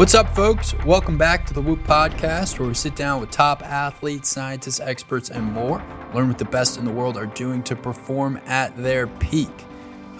What's up, folks? Welcome back to the Whoop podcast, where we sit down with top athletes, scientists, experts, and more. Learn what the best in the world are doing to perform at their peak.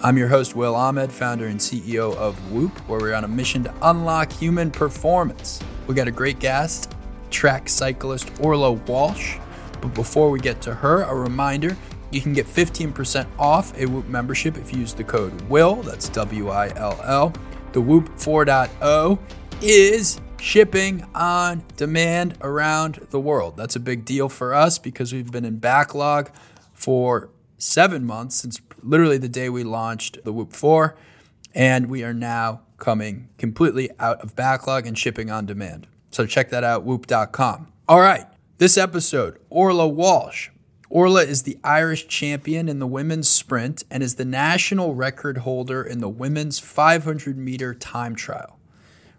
I'm your host, Will Ahmed, founder and CEO of Whoop, where we're on a mission to unlock human performance. We got a great guest, track cyclist Orla Walsh. But before we get to her, a reminder, you can get 15% off a Whoop membership if you use the code WILL, that's W-I-L-L. The Whoop 4.0 is shipping on demand around the world. That's a big deal for us because we've been in backlog for 7 months since literally the day we launched the Whoop 4, and we are now coming completely out of backlog and shipping on demand. So check that out, whoop.com. All right, this episode, Orla Walsh. Orla is the Irish champion in the women's sprint and is the national record holder in the women's 500-meter time trial.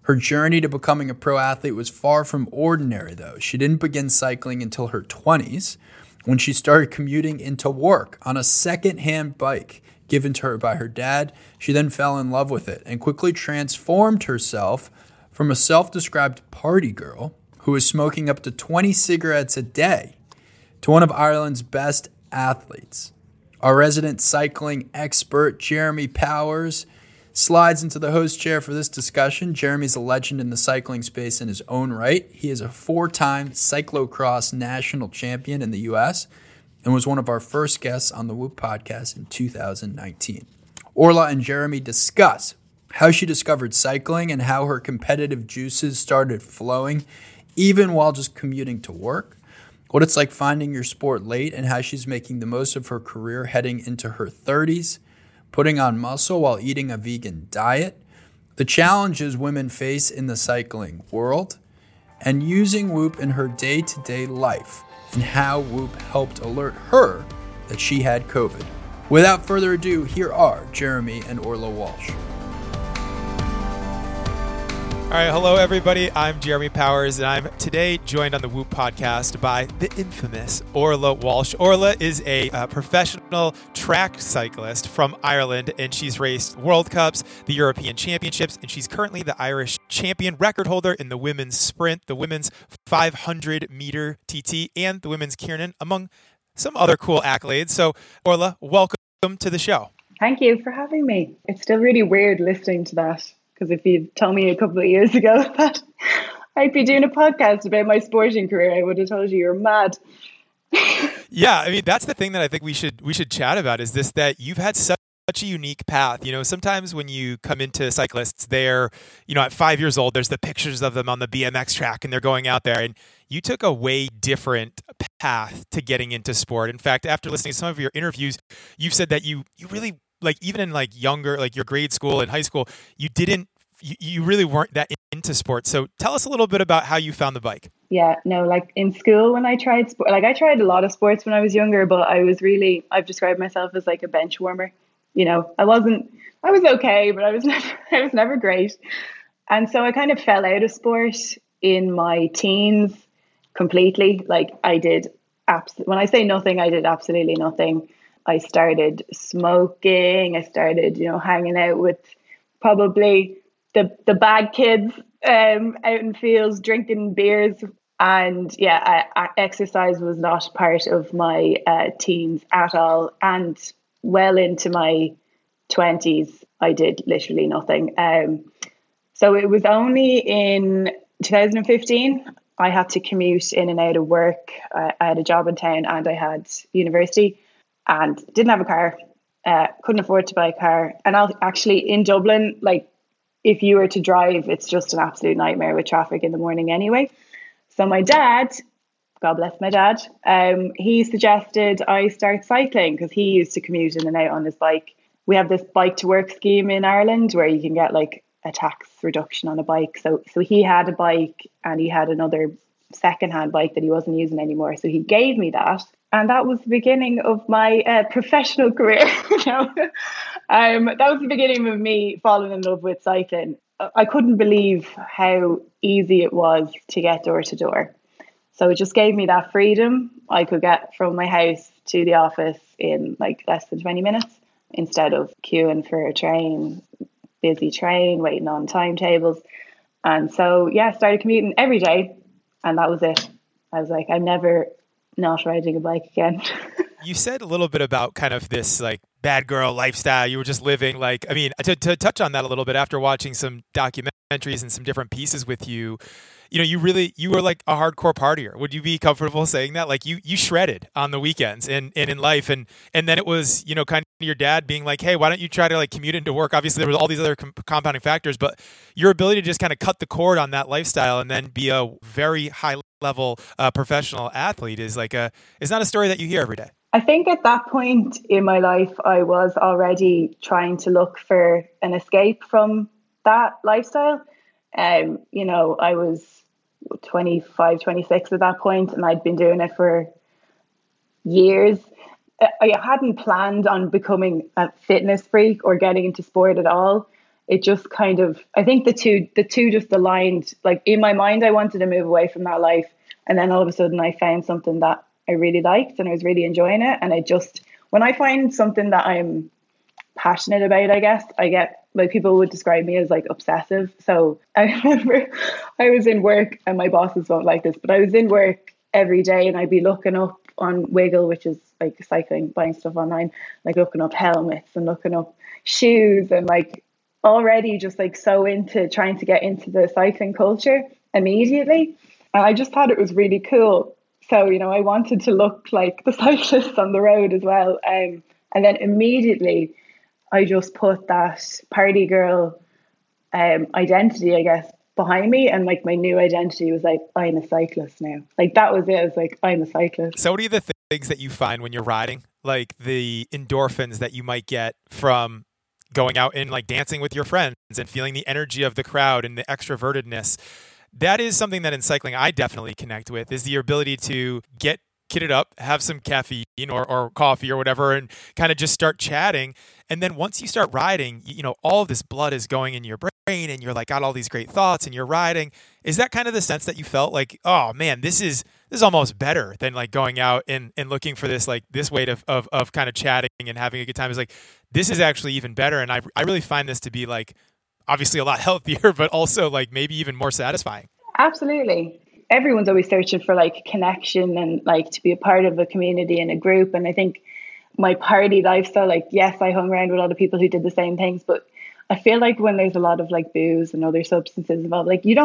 Her journey to becoming a pro athlete was far from ordinary, though. She didn't begin cycling until her 20s, when she started commuting into work on a second-hand bike given to her by her dad. She then fell in love with it and quickly transformed herself from a self-described party girl who was smoking up to 20 cigarettes a day to one of Ireland's best athletes. Our resident cycling expert, Jeremy Powers, slides into the host chair for this discussion. Jeremy's a legend in the cycling space in his own right. He is a four-time cyclocross national champion in the U.S. and was one of our first guests on the Whoop podcast in 2019. Orla and Jeremy discuss how she discovered cycling and how her competitive juices started flowing, even while just commuting to work, what it's like finding your sport late, and how she's making the most of her career heading into her 30s, putting on muscle while eating a vegan diet, the challenges women face in the cycling world, and using Whoop in her day-to-day life, and how Whoop helped alert her that she had COVID. Without further ado, here are Jeremy and Orla Walsh. All right, hello everybody, I'm Jeremy Powers, and I'm today joined on the Whoop podcast by the infamous Orla Walsh. Orla is a professional track cyclist from Ireland, and she's raced World Cups, the European Championships, and she's currently the Irish champion record holder in the women's sprint, the women's 500 meter TT, and the women's Kiernan, among some other cool accolades. So Orla, welcome to the show. Thank you for having me. It's still really weird listening to that, because if you'd told me a couple of years ago that I'd be doing a podcast about my sporting career, I would have told you you're mad. Yeah, I mean, that's the thing that I think we should chat about, is this, that you've had such a unique path. You know, sometimes when you come into cyclists, they're, you know, at 5 years old, there's the pictures of them on the BMX track and they're going out there, and you took a way different path to getting into sport. In fact, after listening to some of your interviews, you've said that you really, like, even in like younger, like your grade school and high school, you really weren't that into sports. So tell us a little bit about how you found the bike. Yeah, no, like in school when I tried sport, like I tried a lot of sports when I was younger, but I was really, I've described myself as like a bench warmer. You know, I was okay, but I was never great. And so I kind of fell out of sport in my teens completely. Like I did, when I say nothing, I did absolutely nothing. I started smoking. I started, you know, hanging out with probably the bad kids out in fields, drinking beers. And yeah, exercise was not part of my teens at all. And well into my 20s, I did literally nothing. So it was only in 2015, I had to commute in and out of work. I had a job in town and I had university, and didn't have a car, couldn't afford to buy a car. And actually in Dublin, like if you were to drive, it's just an absolute nightmare with traffic in the morning anyway. So my dad, God bless my dad, he suggested I start cycling, because he used to commute in and out on his bike. We have this bike to work scheme in Ireland where you can get like a tax reduction on a bike. So he had a bike, and he had another secondhand bike that he wasn't using anymore. So he gave me that. And that was the beginning of my professional career. You know, that was the beginning of me falling in love with cycling. I couldn't believe how easy it was to get door to door. So it just gave me that freedom. I could get from my house to the office in like less than 20 minutes instead of queuing for a train, busy train, waiting on timetables. And so, yeah, started commuting every day. And that was it. I was like, I'm never not riding a bike again. You said a little bit about kind of this like bad girl lifestyle. You were just living like, I mean, to touch on that a little bit, after watching some documentaries and some different pieces with you, you know, you were like a hardcore partier. Would you be comfortable saying that? Like you shredded on the weekends and in life. And then it was, you know, kind of your dad being like, hey, why don't you try to like commute into work? Obviously there was all these other compounding factors, but your ability to just kind of cut the cord on that lifestyle and then be a very high level professional athlete is like it's not a story that you hear every day. I think at that point in my life, I was already trying to look for an escape from that lifestyle. You know, I was 25, 26 at that point, and I'd been doing it for years. I hadn't planned on becoming a fitness freak or getting into sport at all. It just kind of, I think the two just aligned. Like in my mind, I wanted to move away from that life. And then all of a sudden I found something that I really liked and I was really enjoying it. And I just, when I find something that I'm passionate about, I guess I get, like people would describe me as like obsessive. So I remember I was in work, and my bosses won't like this, but I was in work every day and I'd be looking up on Wiggle, which is like cycling, buying stuff online, like looking up helmets and looking up shoes and like already just like so into trying to get into the cycling culture immediately. And I just thought it was really cool. So, you know, I wanted to look like the cyclists on the road as well. And then immediately I just put that party girl identity, I guess, behind me. And like my new identity was like, I'm a cyclist now. Like that was it. I was like, I'm a cyclist. So what are the things that you find when you're riding? Like the endorphins that you might get from going out and like dancing with your friends and feeling the energy of the crowd and the extrovertedness. That is something that in cycling I definitely connect with, is the ability to get kitted up, have some caffeine or coffee or whatever, and kind of just start chatting. And then once you start riding, you know, all of this blood is going in your brain and you're like got all these great thoughts and you're riding. Is that kind of the sense that you felt like, oh man, this is almost better than like going out and looking for this like this way of kind of chatting and having a good time? Is like, this is actually even better. And I really find this to be like, obviously a lot healthier, but also like maybe even more satisfying. Absolutely. Everyone's always searching for like connection and like to be a part of a community and a group. And I think my party lifestyle, like, yes, I hung around with a lot of people who did the same things, but I feel like when there's a lot of like booze and other substances involved, like you're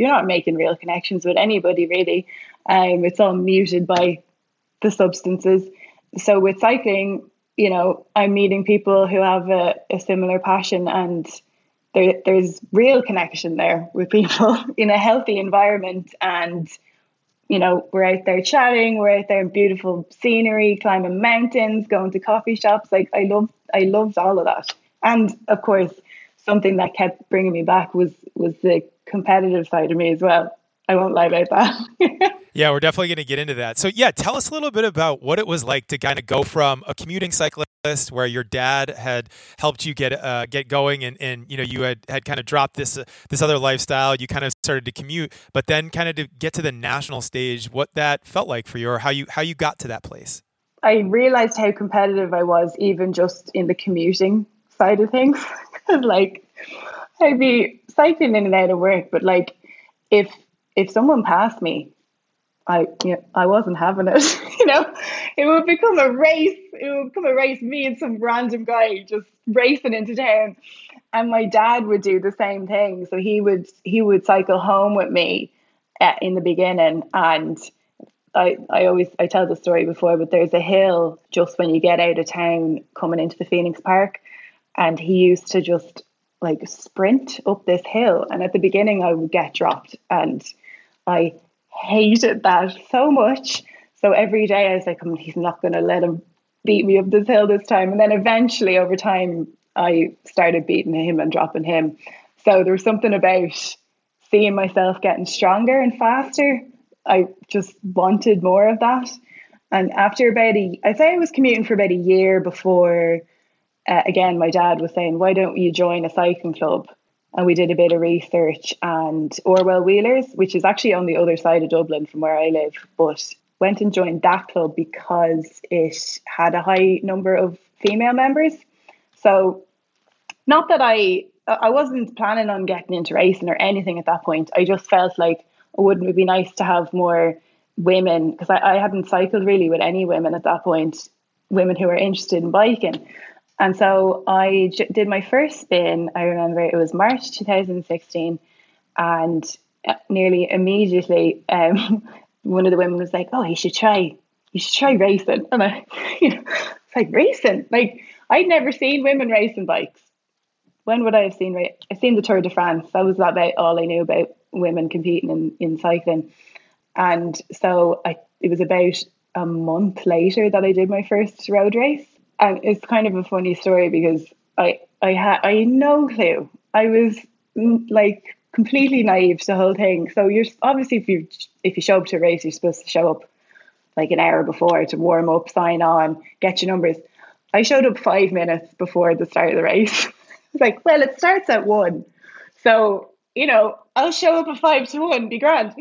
not making real connections with anybody really. It's all muted by the substances. So with cycling, you know, I'm meeting people who have a similar passion, and there's real connection there with people in a healthy environment. And, you know, we're out there chatting, we're out there in beautiful scenery, climbing mountains, going to coffee shops. Like I loved all of that. And of course, something that kept bringing me back was the competitive side of me as well. I won't lie about that. Yeah, we're definitely going to get into that. So yeah, tell us a little bit about what it was like to kind of go from a commuting cyclist where your dad had helped you get going and you know, you had kind of dropped this other lifestyle, you kind of started to commute, but then kind of to get to the national stage, what that felt like for you or how you got to that place. I realized how competitive I was even just in the commuting side of things. Like I'd be cycling in and out of work, but like if someone passed me, I wasn't having it, you know. It would become a race. It would become a race, me and some random guy just racing into town. And my dad would do the same thing. So he would cycle home with me in the beginning. And I tell the story before, but there's a hill just when you get out of town coming into the Phoenix Park. And he used to just like sprint up this hill. And at the beginning I would get dropped, and I hated that so much. So every day I was like, he's not going to let him beat me up this hill this time. And then eventually over time I started beating him and dropping him. So there was something about seeing myself getting stronger and faster. I just wanted more of that. And after I'd say I was commuting for about a year before, again, my dad was saying, why don't you join a cycling club? And we did a bit of research, and Orwell Wheelers, which is actually on the other side of Dublin from where I live, but went and joined that club because it had a high number of female members. So not that I I wasn't planning on getting into racing or anything at that point. I just felt like, oh, wouldn't it be nice to have more women? Because I hadn't cycled really with any women at that point, women who were interested in biking. And so I did my first spin. I remember it was March 2016, and nearly immediately one of the women was like, oh, you should try racing. And I, you know, it's like, racing? Like, I'd never seen women racing bikes. When would I have seen? I've seen the Tour de France. That was about all I knew about women competing in cycling. And so it was about a month later that I did my first road race. And it's kind of a funny story because I had no clue. I was like completely naive to the whole thing. So you're obviously, if you show up to a race, you're supposed to show up like an hour before to warm up, sign on, get your numbers. I showed up 5 minutes before the start of the race. It's like, well, it starts at 1. So, you know, I'll show up at 1:55, be grand.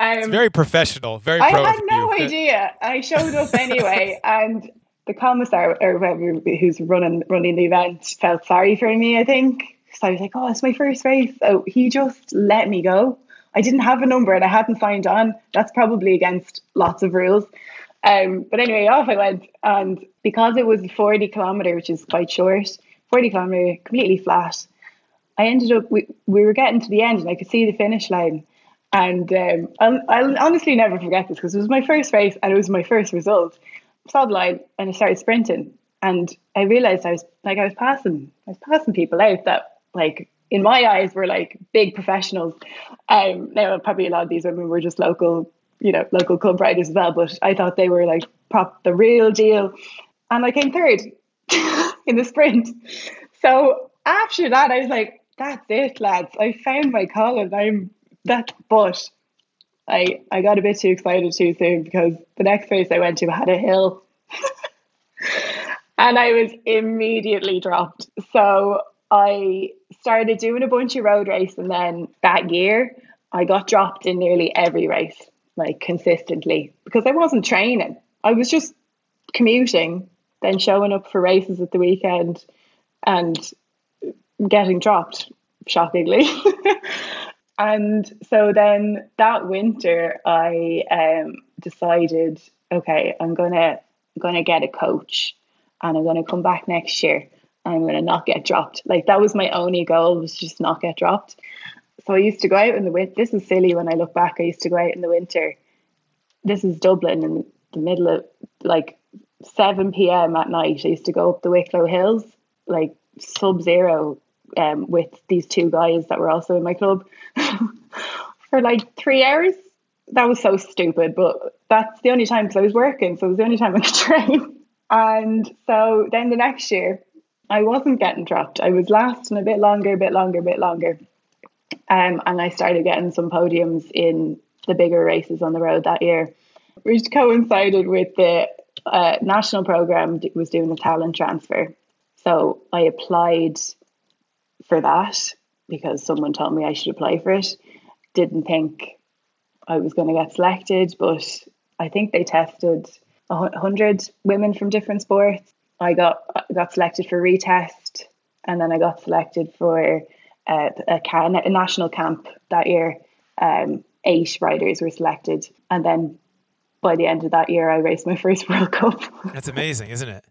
It's very professional, very pro. I had no idea. I showed up anyway, and the commissar or whoever who's running the event felt sorry for me, I think. So I was like, oh, it's my first race. So he just let me go. I didn't have a number and I hadn't signed on. That's probably against lots of rules. But anyway, off I went. And because it was 40 kilometre, which is quite short, 40 kilometre, completely flat, I ended up, we were getting to the end and I could see the finish line. And I'll honestly never forget this because it was my first race and it was my first result. Saw the line and I started sprinting, and I realized I was passing people out that, like, in my eyes were like big professionals. Now probably a lot of these women were just local club riders as well, but I thought they were like the real deal, and I came third in the sprint. So after that I was like, that's it, lads, I found my calling. But I got a bit too excited too soon because the next race I went to had a hill and I was immediately dropped. So I started doing a bunch of road race, and then that year I got dropped in nearly every race, like consistently, because I wasn't training. I was just commuting, then showing up for races at the weekend and getting dropped, shockingly. And so then that winter, I decided, okay, I'm gonna get a coach, and I'm gonna come back next year, and I'm gonna not get dropped. Like, that was my only goal, was just not get dropped. So I used to go out in the winter. This is silly when I look back. I used to go out in the winter. This is Dublin in the middle of like 7 p.m. at night. I used to go up the Wicklow Hills, like sub-zero. With these two guys that were also in my club for like 3 hours. That was so stupid, but that's the only time, because I was working, so it was the only time I could train. And so then the next year I wasn't getting dropped. I was last and a bit longer, and I started getting some podiums in the bigger races on the road that year, which coincided with the national programme was doing a talent transfer. So I applied for that because someone told me I should apply for it. Didn't think I was going to get selected, but I think they tested 100 women from different sports. I got selected for retest, and then I got selected for a national camp that year. 8 riders were selected, and then by the end of that year I raced my first World Cup. That's amazing, isn't it?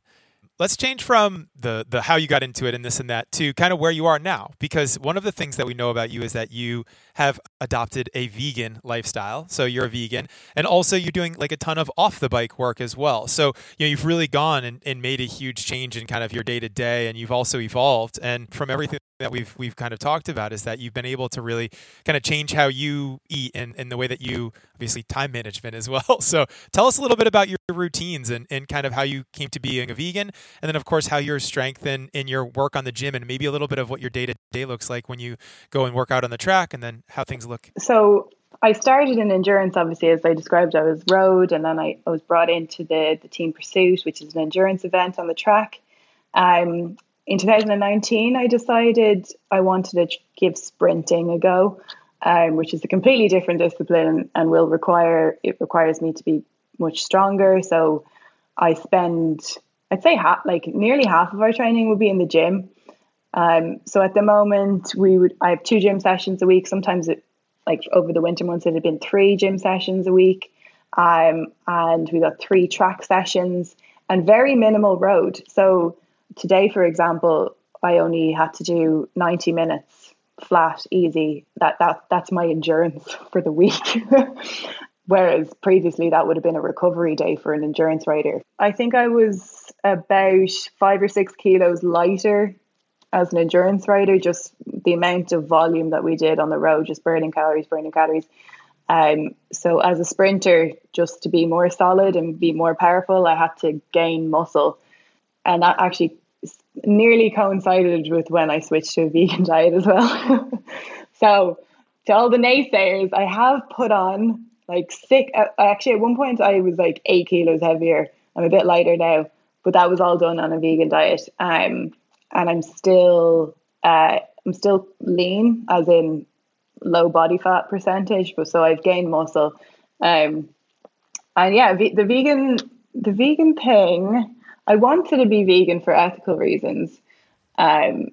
Let's change from the how you got into it and this and that to kind of where you are now, because one of the things that we know about you is that you have adopted a vegan lifestyle. So you're a vegan, and also you're doing like a ton of off the bike work as well. So, you know, you've really gone and made a huge change in kind of your day to day, and you've also evolved. And from everything that we've kind of talked about is that you've been able to really kind of change how you eat and the way that you, obviously time management as well. So tell us a little bit about your routines and kind of how you came to being a vegan, and then of course how you're strengthened in your work on the gym, and maybe a little bit of what your day-to-day looks like when you go and work out on the track, and then how things look. So I started in endurance, obviously, as I described. I was road, and then I was brought into the team pursuit, which is an endurance event on the track. In 2019, I decided I wanted to give sprinting a go, which is a completely different discipline and requires me to be much stronger. So I spend, I'd say nearly half of our training would be in the gym, So at the moment I have 2 gym sessions a week. Sometimes over the winter months, it had been 3 gym sessions a week. And we got 3 track sessions and very minimal road. So today, for example, I only had to do 90 minutes flat, easy. That's my endurance for the week. Whereas previously that would have been a recovery day for an endurance rider. I think I was about 5 or 6 kilos lighter as an endurance rider, just the amount of volume that we did on the road, just burning calories. So as a sprinter, just to be more solid and be more powerful, I had to gain muscle. And that actually nearly coincided with when I switched to a vegan diet as well. So to all the naysayers, I have put on at one point I was 8 kilos heavier. I'm a bit lighter now, but that was all done on a vegan diet. And I'm still lean, as in low body fat percentage, but so I've gained muscle. The vegan thing, I wanted to be vegan for ethical reasons. When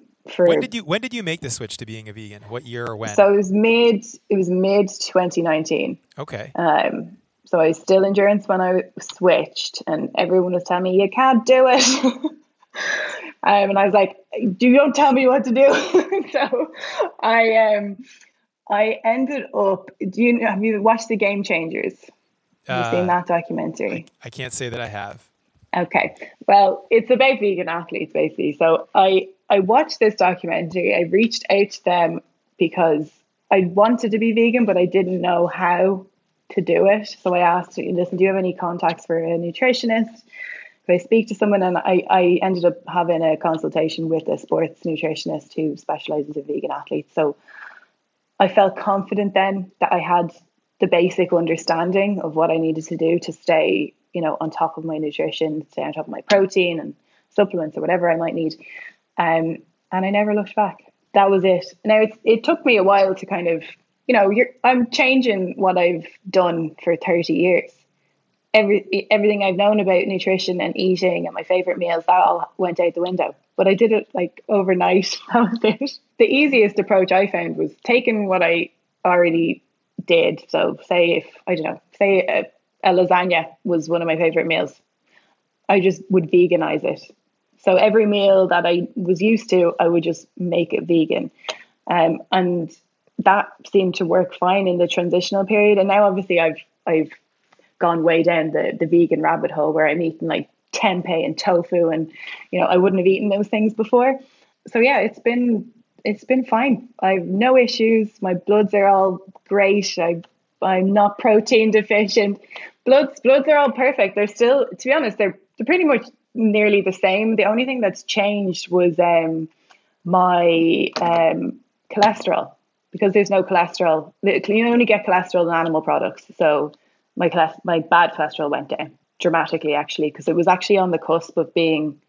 did you make the switch to being a vegan? What year or when? So it was mid 2019. Okay. So I was still endurance when I switched, and everyone was telling me you can't do it. And I was like, "You don't tell me what to do." So I ended up. Have you watched the Game Changers? Have you seen that documentary? I can't say that I have. Okay, well, it's about vegan athletes basically. So I watched this documentary. I reached out to them because I wanted to be vegan, but I didn't know how to do it. So I asked, "Listen, do you have any contacts for a nutritionist?" I speak to someone, and I ended up having a consultation with a sports nutritionist who specializes in vegan athletes. So I felt confident then that I had the basic understanding of what I needed to do to stay, on top of my nutrition, stay on top of my protein and supplements or whatever I might need. And I never looked back. That was it. Now it took me a while to kind of, I'm changing what I've done for 30 years. Everything I've known about nutrition and eating and my favorite meals, that all went out the window. But I did it overnight. That was it. The easiest approach I found was taking what I already did. So say if, I don't know, say a lasagna was one of my favorite meals, I just would veganize it. So every meal that I was used to, I would just make it vegan. And that seemed to work fine in the transitional period. And now obviously I've gone way down the vegan rabbit hole where I'm eating tempeh and tofu, and I wouldn't have eaten those things before. So yeah, it's been fine. I've no issues. My bloods are all great. I'm not protein deficient. Bloods are all perfect. They're still, to be honest, they're pretty much nearly the same. The only thing that's changed was my cholesterol, because there's no cholesterol. You only get cholesterol in animal products. So my bad cholesterol went down dramatically, actually, because it was actually on the cusp of being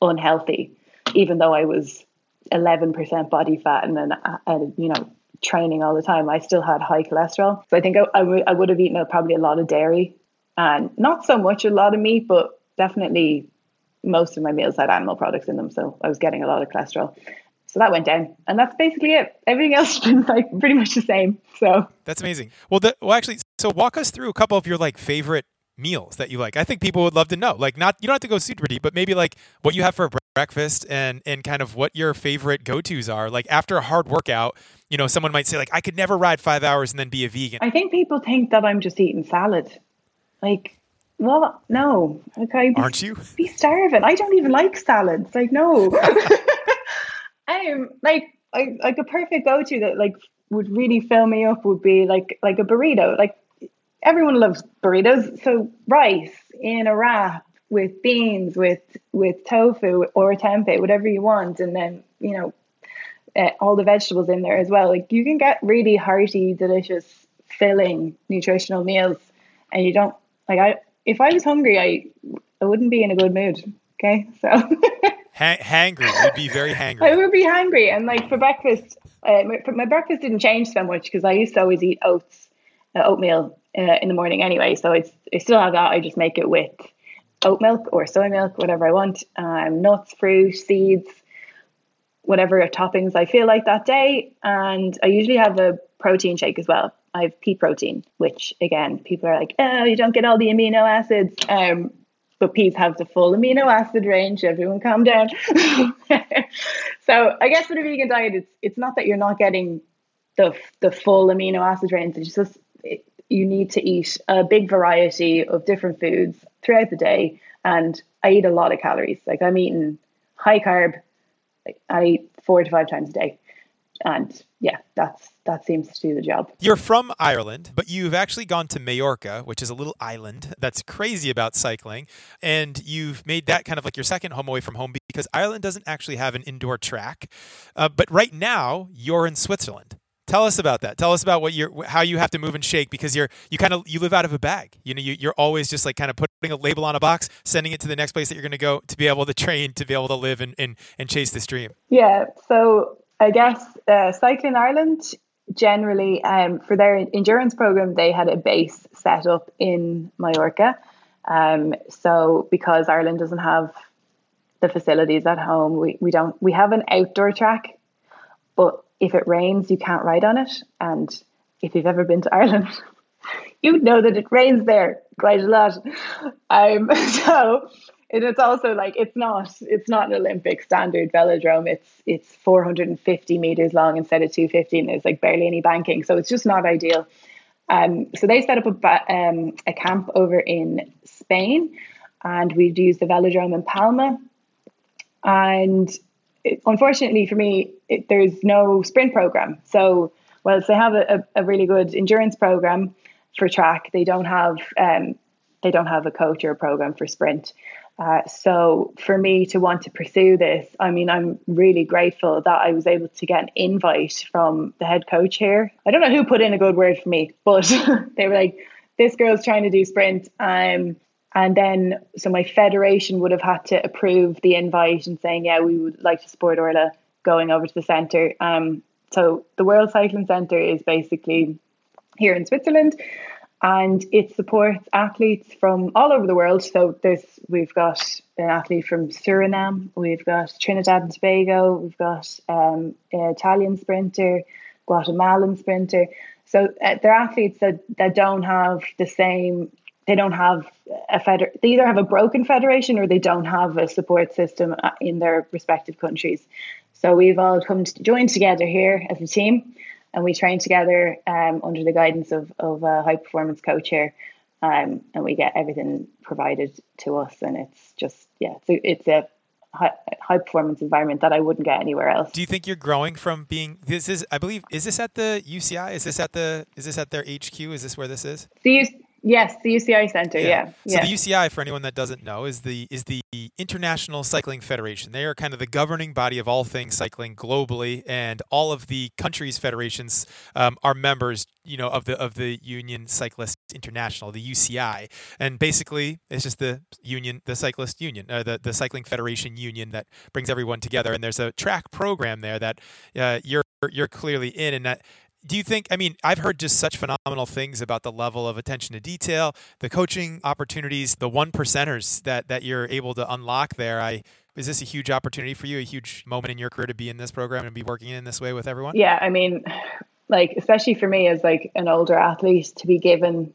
unhealthy, even though I was 11% body fat and then, training all the time. I still had high cholesterol. So I think I would have eaten probably a lot of dairy and not so much a lot of meat, but definitely most of my meals had animal products in them. So I was getting a lot of cholesterol. So that went down, and that's basically it. Everything else has been pretty much the same. So that's amazing. So walk us through a couple of your favorite meals that you like. I think people would love to know. Not you don't have to go super deep, but maybe what you have for breakfast and kind of what your favorite go-tos are. After a hard workout, someone might say I could never ride 5 hours and then be a vegan. I think people think that I'm just eating salad. Well, no. Aren't you? Be starving. I don't even like salads. No. A perfect go-to that would really fill me up would be like a burrito. Everyone loves burritos. So rice in a wrap with beans, with tofu or tempeh, whatever you want, and then all the vegetables in there as well. You can get really hearty, delicious, filling, nutritional meals, and you don't If I was hungry, I wouldn't be in a good mood. Okay, so. Hangry. You'd be very hangry. I would be hangry. And for breakfast, my breakfast didn't change so much because I used to always eat oatmeal in the morning anyway. So I still have that. I just make it with oat milk or soy milk, whatever I want. Nuts, fruit, seeds. whatever toppings I feel like that day. And I usually have a protein shake as well. I have pea protein, which again, people are like, oh, you don't get all the amino acids. But peas have the full amino acid range. Everyone calm down. So I guess with a vegan diet, it's not that you're not getting the full amino acid range. It's just you need to eat a big variety of different foods throughout the day. And I eat a lot of calories. Like I'm eating high carb. Like I eat 4 to 5 times a day. And yeah, that seems to do the job. You're from Ireland, but you've actually gone to Mallorca, which is a little island that's crazy about cycling. And you've made that kind of like your second home away from home because Ireland doesn't actually have an indoor track. But right now, you're in Switzerland. Tell us about that. Tell us about how you have to move and shake because you live out of a bag. You know, you're always just like kind of putting a label on a box, sending it to the next place that you're going to go to be able to train, to be able to live and chase this dream. Yeah. So I guess Cycling Ireland, generally, for their endurance program, they had a base set up in Mallorca. So because Ireland doesn't have the facilities at home, we have an outdoor track, but if it rains, you can't ride on it. And if you've ever been to Ireland, you know that it rains there quite a lot. So it's also like it's not an Olympic standard velodrome. It's 450 meters long instead of 250, and there's like barely any banking, so it's just not ideal. So they set up a camp over in Spain, and we'd use the velodrome in Palma. And unfortunately for me, there's no sprint program. So whilst they have a really good endurance program for track, they don't have a coach or a program for sprint. So for me to want to pursue this, I mean, I'm really grateful that I was able to get an invite from the head coach here. I don't know who put in a good word for me, but they were like, this girl's trying to do sprint. And then, so my federation would have had to approve the invite and saying, yeah, we would like to support Orla going over to the centre. So the World Cycling Centre is basically here in Switzerland, and it supports athletes from all over the world. So we've got an athlete from Suriname, we've got Trinidad and Tobago, we've got an Italian sprinter, Guatemalan sprinter. So they're athletes that don't have the same... They don't have they either have a broken federation or they don't have a support system in their respective countries. So we've all joined together here as a team, and we train together under the guidance of a high performance coach here, and we get everything provided to us. And it's just, yeah, it's a high performance environment that I wouldn't get anywhere else. Do you think you're growing from being is this at the UCI? Is this at their HQ? Is this where this is? Yes, the UCI Centre, yeah. So the UCI, for anyone that doesn't know, is the International Cycling Federation. They are kind of the governing body of all things cycling globally, and all of the countries' federations are members, you know, of the Union Cyclist International, the UCI. And basically, it's just the union, the cyclist union, the cycling federation union that brings everyone together. And there's a track program there that you're clearly in, and that. Do you think, I mean, I've heard just such phenomenal things about the level of attention to detail, the coaching opportunities, the one percenters that you're able to unlock there. Is this a huge opportunity for you, a huge moment in your career to be in this program and be working in this way with everyone? Yeah, I mean, like, especially for me as like an older athlete, to be given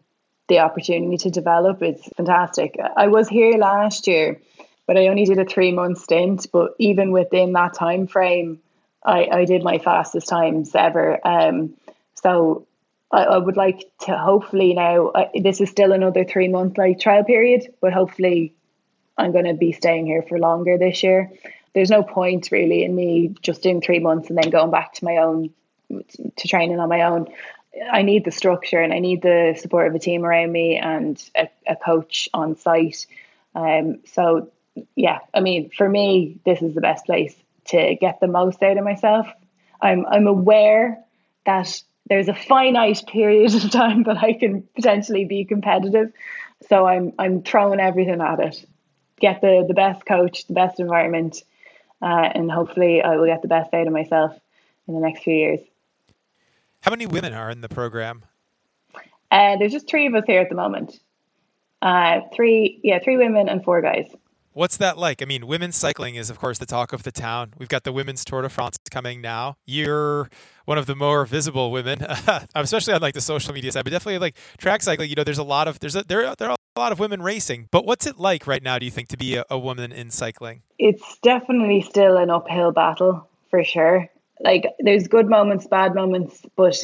the opportunity to develop, it's fantastic. I was here last year, but I only did a 3-month stint. But even within that time frame, I did my fastest times ever. So I would like to hopefully now, this is still another 3-month like trial period, but hopefully I'm going to be staying here for longer this year. There's no point really in me just doing 3 months and then going back to my own, to training on my own. I need the structure and I need the support of a team around me and a coach on site. So yeah, I mean, for me, this is the best place to get the most out of myself. I'm aware that there's a finite period of time that I can potentially be competitive. So I'm throwing everything at it. Get the best coach, the best environment, and hopefully I will get the best out of myself in the next few years. How many women are in the program? There's just 3 of us here at the moment. Three women and 4 guys. What's that like? I mean, women's cycling is, of course, the talk of the town. We've got the Women's Tour de France coming now. You're one of the more visible women, especially on like the social media side, but definitely like track cycling. You know, there are a lot of women racing. But what's it like right now, do you think, to be a woman in cycling? It's definitely still an uphill battle, for sure. Like, there's good moments, bad moments. But,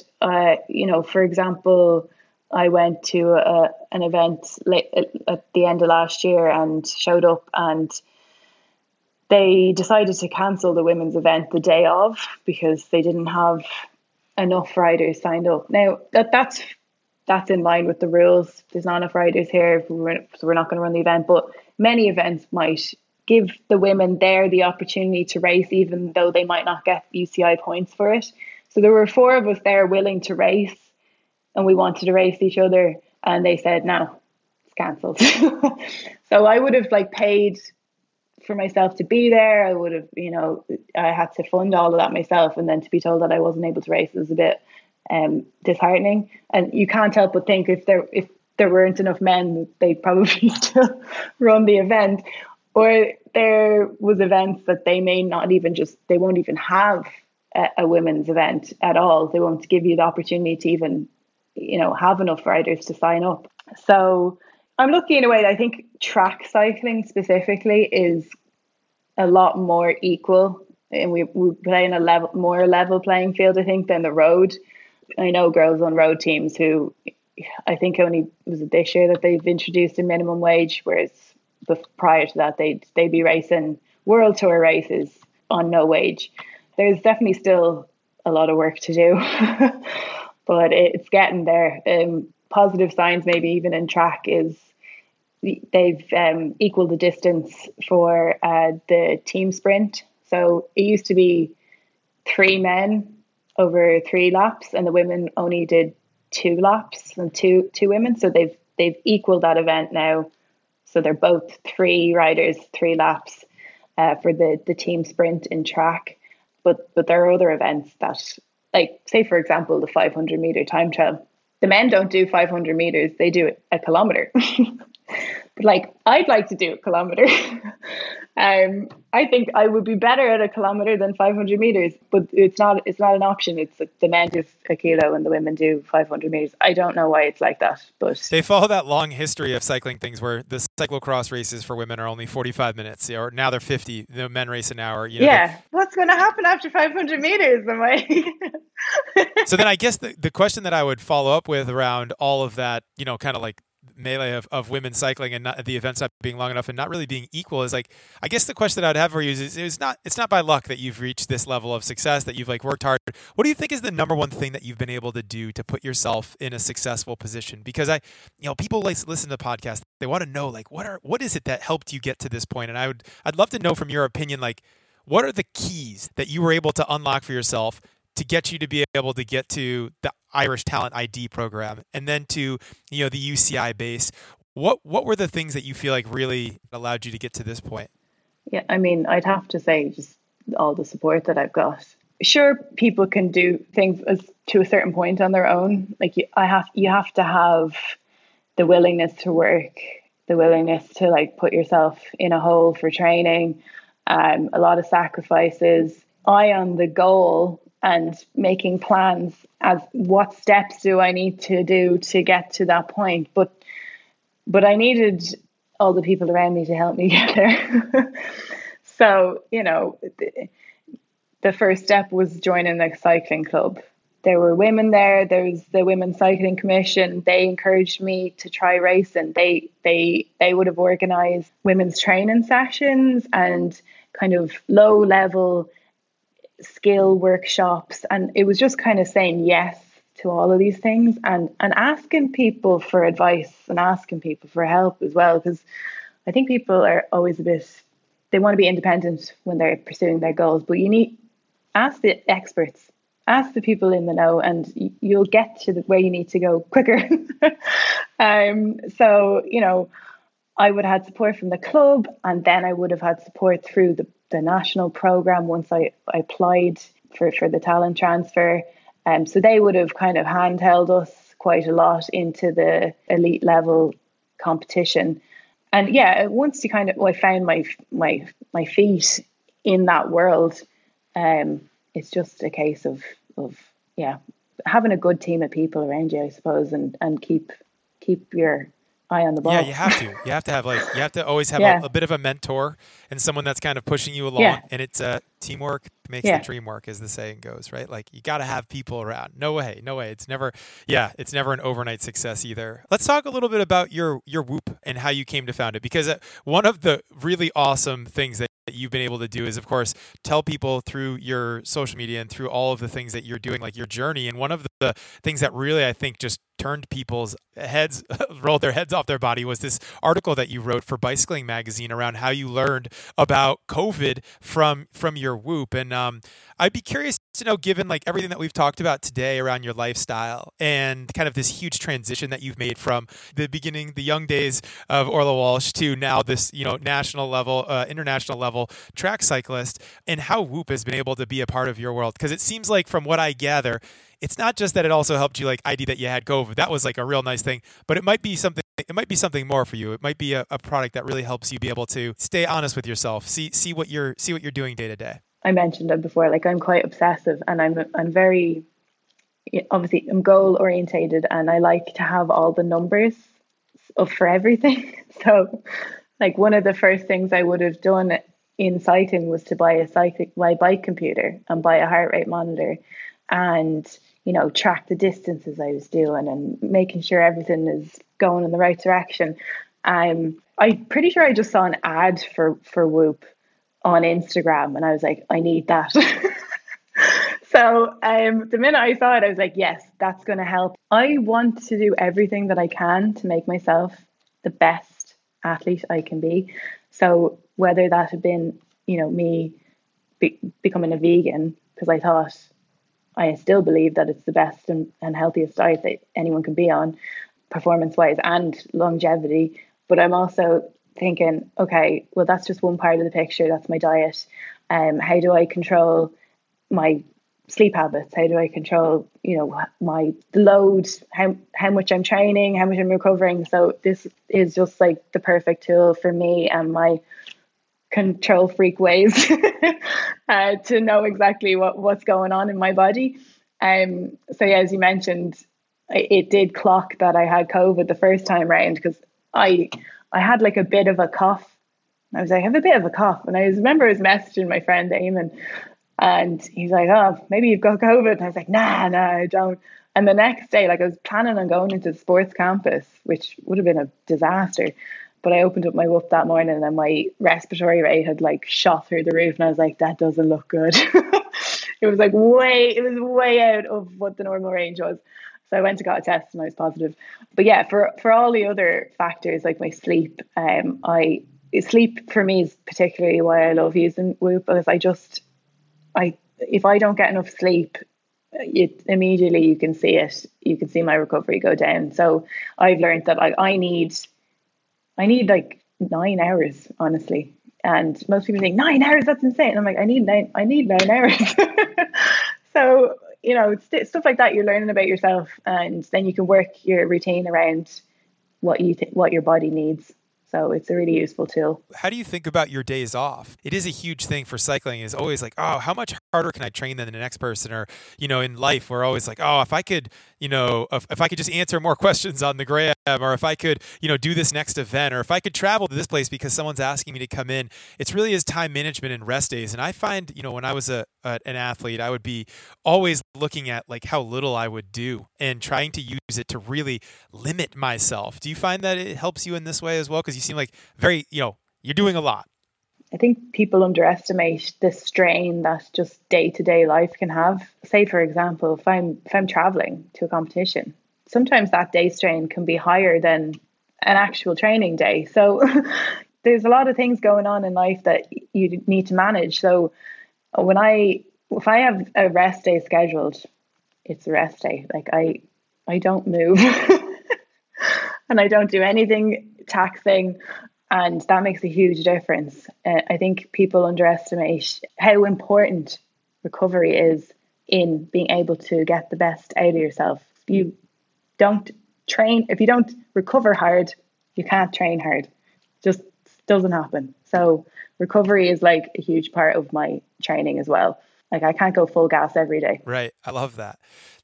you know, for example, I went to an event at the end of last year and showed up, and they decided to cancel the women's event the day of because they didn't have enough riders signed up. Now, that's in line with the rules. There's not enough riders here, so we're not going to run the event. But many events might give the women there the opportunity to race, even though they might not get UCI points for it. So there were four of us there willing to race, and we wanted to race each other, and they said, no, it's cancelled. So I would have like paid for myself to be there. I would have, you know, I had to fund all of that myself, and then to be told that I wasn't able to race is a bit disheartening. And you can't help but think if there weren't enough men, they'd probably still run the event. Or there was events that they may not even they won't even have a women's event at all. They won't give you the opportunity to even, you know, have enough riders to sign up. So I'm lucky in a way that I think track cycling specifically is a lot more equal, and we play in a more level playing field, I think, than the road. I know girls on road teams who, I think only was it this year that they've introduced a minimum wage, whereas prior to that they'd be racing World Tour races on no wage. There's definitely still a lot of work to do. But it's getting there. Positive signs, maybe even in track, is they've equaled the distance for the team sprint. So it used to be 3 men over 3 laps, and the women only did 2 laps and two women. So they've equaled that event now. So they're both 3 riders, 3 laps for the team sprint in track. But there are other events that, like, say, for example, the 500-meter time trial. The men don't do 500 meters. They do a kilometer. But, like, I'd like to do a kilometer. I think I would be better at a kilometer than 500 meters. But it's not an option. It's the men do a kilo and the women do 500 meters. I don't know why it's like that. But they follow that long history of cycling things where the cyclocross races for women are only 45 minutes. Or now they're 50. The men race an hour. You know, yeah. What's going to happen after 500 meters? Am I? So then I guess the question that I would follow up with around all of that, you know, kind of like melee of women cycling and not, the events not being long enough and not really being equal, is like, I guess the question that I'd have for you is it's not by luck that you've reached this level of success, that you've like worked hard. What do you think is the number one thing that you've been able to do to put yourself in a successful position? Because I, you know, people like listen to the podcast, they want to know like what is it that helped you get to this point? And I'd love to know from your opinion, like, what are the keys that you were able to unlock for yourself to get you to be able to get to the Irish Talent ID program and then to, you know, the UCI base? What were the things that you feel like really allowed you to get to this point? Yeah, I mean, I'd have to say just all the support that I've got. Sure, people can do things to a certain point on their own. Like you have to have the willingness to work, the willingness to like put yourself in a hole for training, a lot of sacrifices, eye on the goal, and making plans as what steps do I need to do to get to that point. But I needed all the people around me to help me get there. So, you know, the first step was joining a cycling club. There were women there. There was the Women's Cycling Commission. They encouraged me to try racing. They would have organised women's training sessions and kind of low-level skill workshops, and it was just kind of saying yes to all of these things and asking people for advice and asking people for help as well, because I think people are always they want to be independent when they're pursuing their goals, but you need ask the experts, ask the people in the know, and you'll get to where you need to go quicker. So, you know, I would have had support from the club, and then I would have had support through the national program once I applied for the talent transfer. So they would have kind of handheld us quite a lot into the elite level competition. And yeah, once you kind of, I found my feet in that world, it's just a case of yeah, having a good team of people around you, I suppose, and keep your eye on the ball. Yeah, you have to always have a bit of a mentor and someone that's kind of pushing you along. Yeah. And it's teamwork makes the dream work, as the saying goes, right? Like, you got to have people around. No way. It's never an overnight success either. Let's talk a little bit about your Whoop and how you came to found it, because one of the really awesome things that you've been able to do is, of course, tell people through your social media and through all of the things that you're doing, like your journey. And one of the things that really, I think, just turned people's heads, rolled their heads off their body, was this article that you wrote for Bicycling Magazine around how you learned about COVID from your Whoop. And I'd be curious to know, given like everything that we've talked about today around your lifestyle and kind of this huge transition that you've made from the beginning, the young days of Orla Walsh, to now this, national level, international level track cyclist, and how Whoop has been able to be a part of your world. Because it seems like, from what I gather, it's not just that it also helped you like ID that you had COVID. That was like a real nice thing, but it might be something more for you. It might be a product that really helps you be able to stay honest with yourself, see what you're doing day to day. I mentioned it before, like, I'm quite obsessive, and I'm very, obviously, I'm goal orientated, and I like to have all the numbers for everything. So like, one of the first things I would have done in cycling was to buy my bike computer and buy a heart rate monitor, and, track the distances I was doing and making sure everything is going in the right direction. I'm pretty sure I just saw an ad for Whoop on Instagram, and I was like, I need that. So the minute I saw it, I was like, yes, that's going to help. I want to do everything that I can to make myself the best athlete I can be. So whether that had been, me becoming a vegan, because I still believe that it's the best and healthiest diet that anyone can be on, performance-wise and longevity. But I'm also thinking, okay, well, that's just one part of the picture. That's my diet. How do I control my sleep habits? How do I control, the load, how much I'm training, how much I'm recovering? So this is just like the perfect tool for me and my control freak ways to know exactly what's going on in my body. So yeah, as you mentioned, it did clock that I had COVID the first time round, because I had like a bit of a cough. I was like, I have a bit of a cough. And I remember I was messaging my friend Eamon, and he's like, oh, maybe you've got COVID. And I was like, nah, I don't. And the next day, like, I was planning on going into the sports campus, which would have been a disaster. But I opened up my Whoop that morning, and my respiratory rate had like shot through the roof. And I was like, that doesn't look good. It was like way out of what the normal range was. So I went to got a test, and I was positive. But yeah, for all the other factors, like my sleep, sleep for me is particularly why I love using Whoop, because if I don't get enough sleep, it immediately, you can see it. You can see my recovery go down. So I've learned that I need like 9 hours, honestly. And most people think 9 hours, that's insane. And I'm like, I need nine hours. So, stuff like that, you're learning about yourself, and then you can work your routine around what your body needs. So it's a really useful tool. How do you think about your days off? It is a huge thing for cycling. It's always like, oh, how much harder can I train than the next person? Or, in life, we're always like, oh, if I could, if I could just answer more questions on the Graham, or if I could, do this next event, or if I could travel to this place because someone's asking me to come in. It's really is time management and rest days. And I find, when I was an athlete, I would be always looking at like how little I would do and trying to use it to really limit myself. Do you find that it helps you in this way as well? Because you seem like very, you're doing a lot. I think people underestimate the strain that just day-to-day life can have. Say, for example, if I'm traveling to a competition, sometimes that day strain can be higher than an actual training day. So there's a lot of things going on in life that you need to manage. So if I have a rest day scheduled, it's a rest day. Like, I don't move and I don't do anything taxing, and that makes a huge difference. I think people underestimate how important recovery is in being able to get the best out of yourself. If you don't recover hard, you can't train hard. just doesn't happen. So recovery is like a huge part of my training as well. Like I can't go full gas every day. Right. I love that.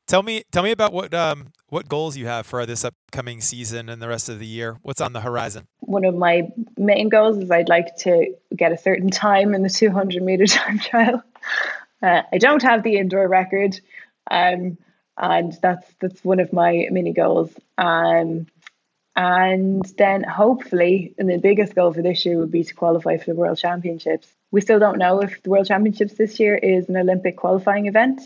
Tell me about what goals you have for this upcoming season and the rest of the year. What's on the horizon? One of my main goals is I'd like to get a certain time in the 200 meter time trial. I don't have the indoor record, and that's one of my mini goals. And then hopefully, and the biggest goal for this year would be to qualify for the World Championships. We still don't know if the World Championships this year is an Olympic qualifying event.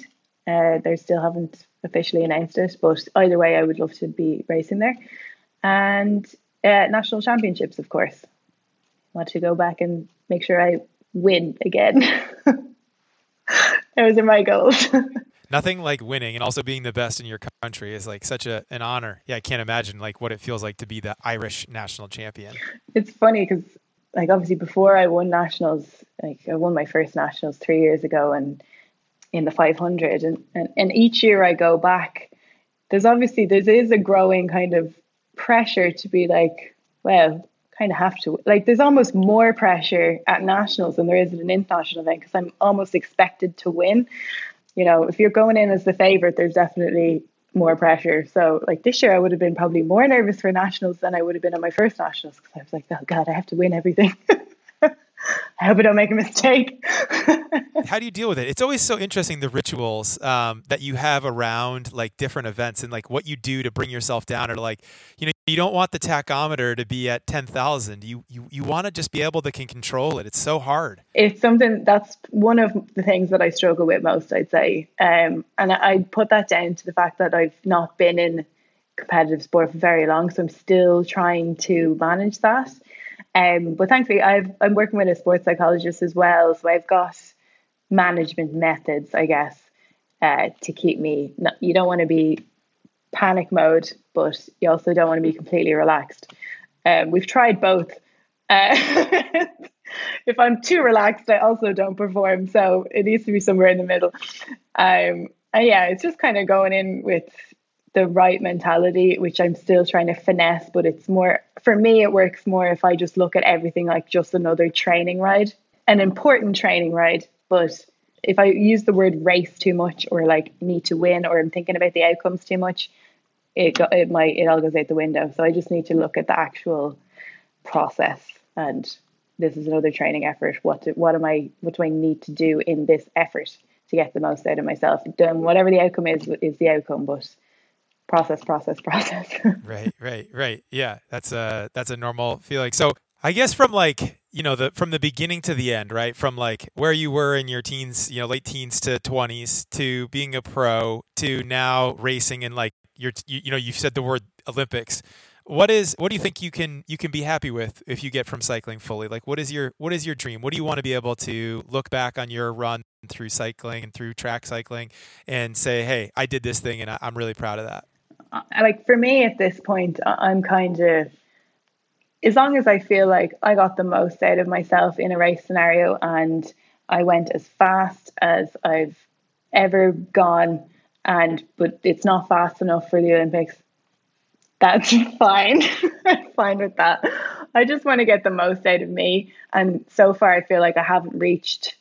They still haven't officially announced it, but either way, I would love to be racing there. And national championships, of course. I want to go back and make sure I win again. Those are my goals. Nothing like winning, and also being the best in your country is like such an honor. Yeah, I can't imagine like what it feels like to be the Irish national champion. It's funny because like obviously before I won nationals, like I won my first nationals 3 years ago, and in the 500, and each year I go back, there is a growing kind of pressure to be like, well, kind of have to, like there's almost more pressure at nationals than there is at an international event because I'm almost expected to win. You know, if you're going in as the favorite, there's definitely more pressure. So like this year I would have been probably more nervous for nationals than I would have been at my first nationals because I was like, oh God, I have to win everything. I hope I don't make a mistake. How do you deal with it? It's always so interesting, the rituals that you have around like different events and like what you do to bring yourself down, or like, you know, you don't want the tachometer to be at 10,000. You want to just be able to control it. It's so hard. It's something that's one of the things that I struggle with most, I'd say. And I put that down to the fact that I've not been in competitive sport for very long. So I'm still trying to manage that. But thankfully, I'm working with a sports psychologist as well. So I've got management methods, I guess, to keep me. You don't want to be panic mode, but you also don't want to be completely relaxed. We've tried both. If I'm too relaxed, I also don't perform. So it needs to be somewhere in the middle. It's just kind of going in with the right mentality, which I'm still trying to finesse, but it's more, for me, it works more if I just look at everything like just another training ride, an important training ride. But if I use the word race too much, or like need to win, or I'm thinking about the outcomes too much, it all goes out the window. So I just need to look at the actual process, and this is another training effort. What do I need to do in this effort to get the most out of myself? Then whatever the outcome is the outcome, but process. Right. Yeah, that's a normal feeling. So I guess from like, you know, from the beginning to the end, right? From like where you were in your teens, you know, late teens to 20s, to being a pro, to now racing, and like you've said the word Olympics. What do you think you can be happy with if you get from cycling fully? Like what is your dream? What do you want to be able to look back on your run through cycling and through track cycling and say, hey, I did this thing and I'm really proud of that? Like for me at this point, I'm kind of, as long as I feel like I got the most out of myself in a race scenario and I went as fast as I've ever gone, but it's not fast enough for the Olympics, that's fine. I'm fine with that. I just want to get the most out of me, and so far I feel like I haven't reached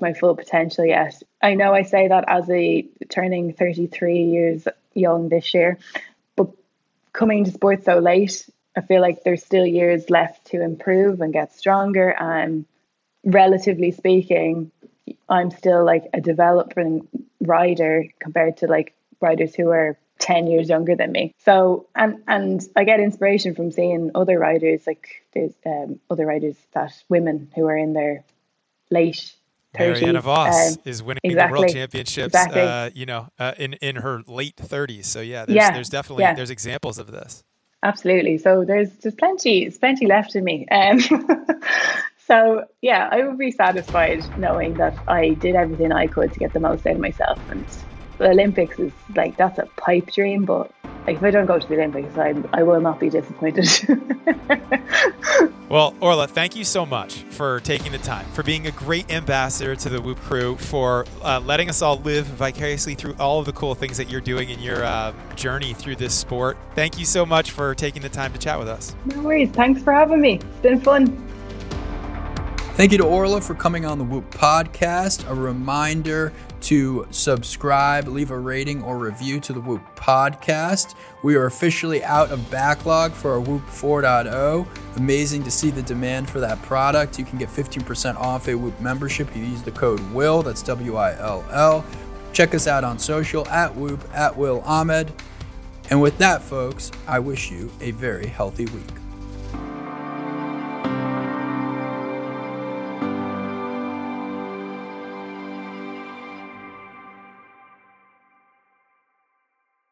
my full potential yet. I know I say that as a turning 33 years young this year, but coming to sport so late, I feel like there's still years left to improve and get stronger. And relatively speaking, I'm still like a developing rider compared to like riders who are 10 years younger than me. So, and I get inspiration from seeing other riders, like there's other riders, that women who are in their late 30s. Mariana Voss is winning the World Championships, in her late 30s. So yeah, there's examples of this. Absolutely. So there's plenty left in me. So yeah, I would be satisfied knowing that I did everything I could to get the most out of myself. And the Olympics is like, that's a pipe dream, but Like, if I don't go to the Olympics, I will not be disappointed. Well, Orla, thank you so much for taking the time, for being a great ambassador to the Whoop crew, for letting us all live vicariously through all of the cool things that you're doing in your journey through this sport. Thank you so much for taking the time to chat with us. No worries. Thanks for having me. It's been fun. Thank you to Orla for coming on the Whoop podcast. A reminder to subscribe, leave a rating or review to the Whoop podcast. We are officially out of backlog for our Whoop 4.0. Amazing to see the demand for that product. You can get 15% off a Whoop membership. You use the code WILL, that's W-I-L-L. Check us out on social, at Whoop, at Will Ahmed. And with that, folks, I wish you a very healthy week.